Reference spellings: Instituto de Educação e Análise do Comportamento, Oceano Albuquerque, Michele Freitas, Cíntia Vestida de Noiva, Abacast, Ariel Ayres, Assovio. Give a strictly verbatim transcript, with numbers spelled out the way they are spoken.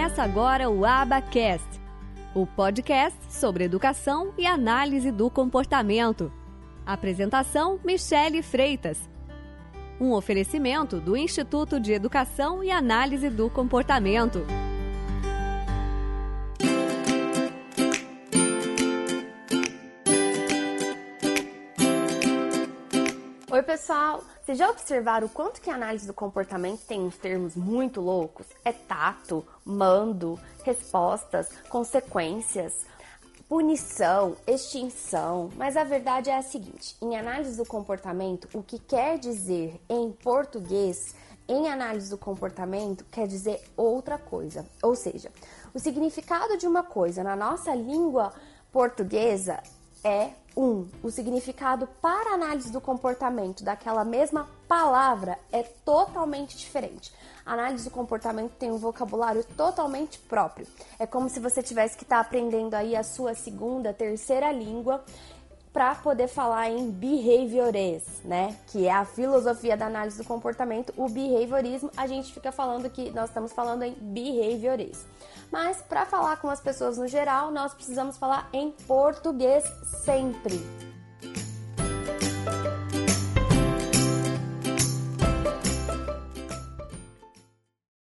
Começa agora o Abacast, o podcast sobre educação e análise do comportamento. Apresentação Michele Freitas. Um oferecimento do Instituto de Educação e Análise do Comportamento. Oi, pessoal! Vocês já observaram o quanto que a análise do comportamento tem uns termos muito loucos? É tato, mando, respostas, consequências, punição, extinção. Mas a verdade é a seguinte: em análise do comportamento, o que quer dizer em português, em análise do comportamento, quer dizer outra coisa. Ou seja, o significado de uma coisa na nossa língua portuguesa é um. O significado para análise do comportamento daquela mesma palavra é totalmente diferente. A análise do comportamento tem um vocabulário totalmente próprio. É como se você tivesse que estar tá aprendendo aí a sua segunda, terceira língua para poder falar em behaviorês, né? Que é a filosofia da análise do comportamento, o behaviorismo. A gente fica falando que nós estamos falando em behaviorês. Mas para falar com as pessoas no geral, nós precisamos falar em português sempre.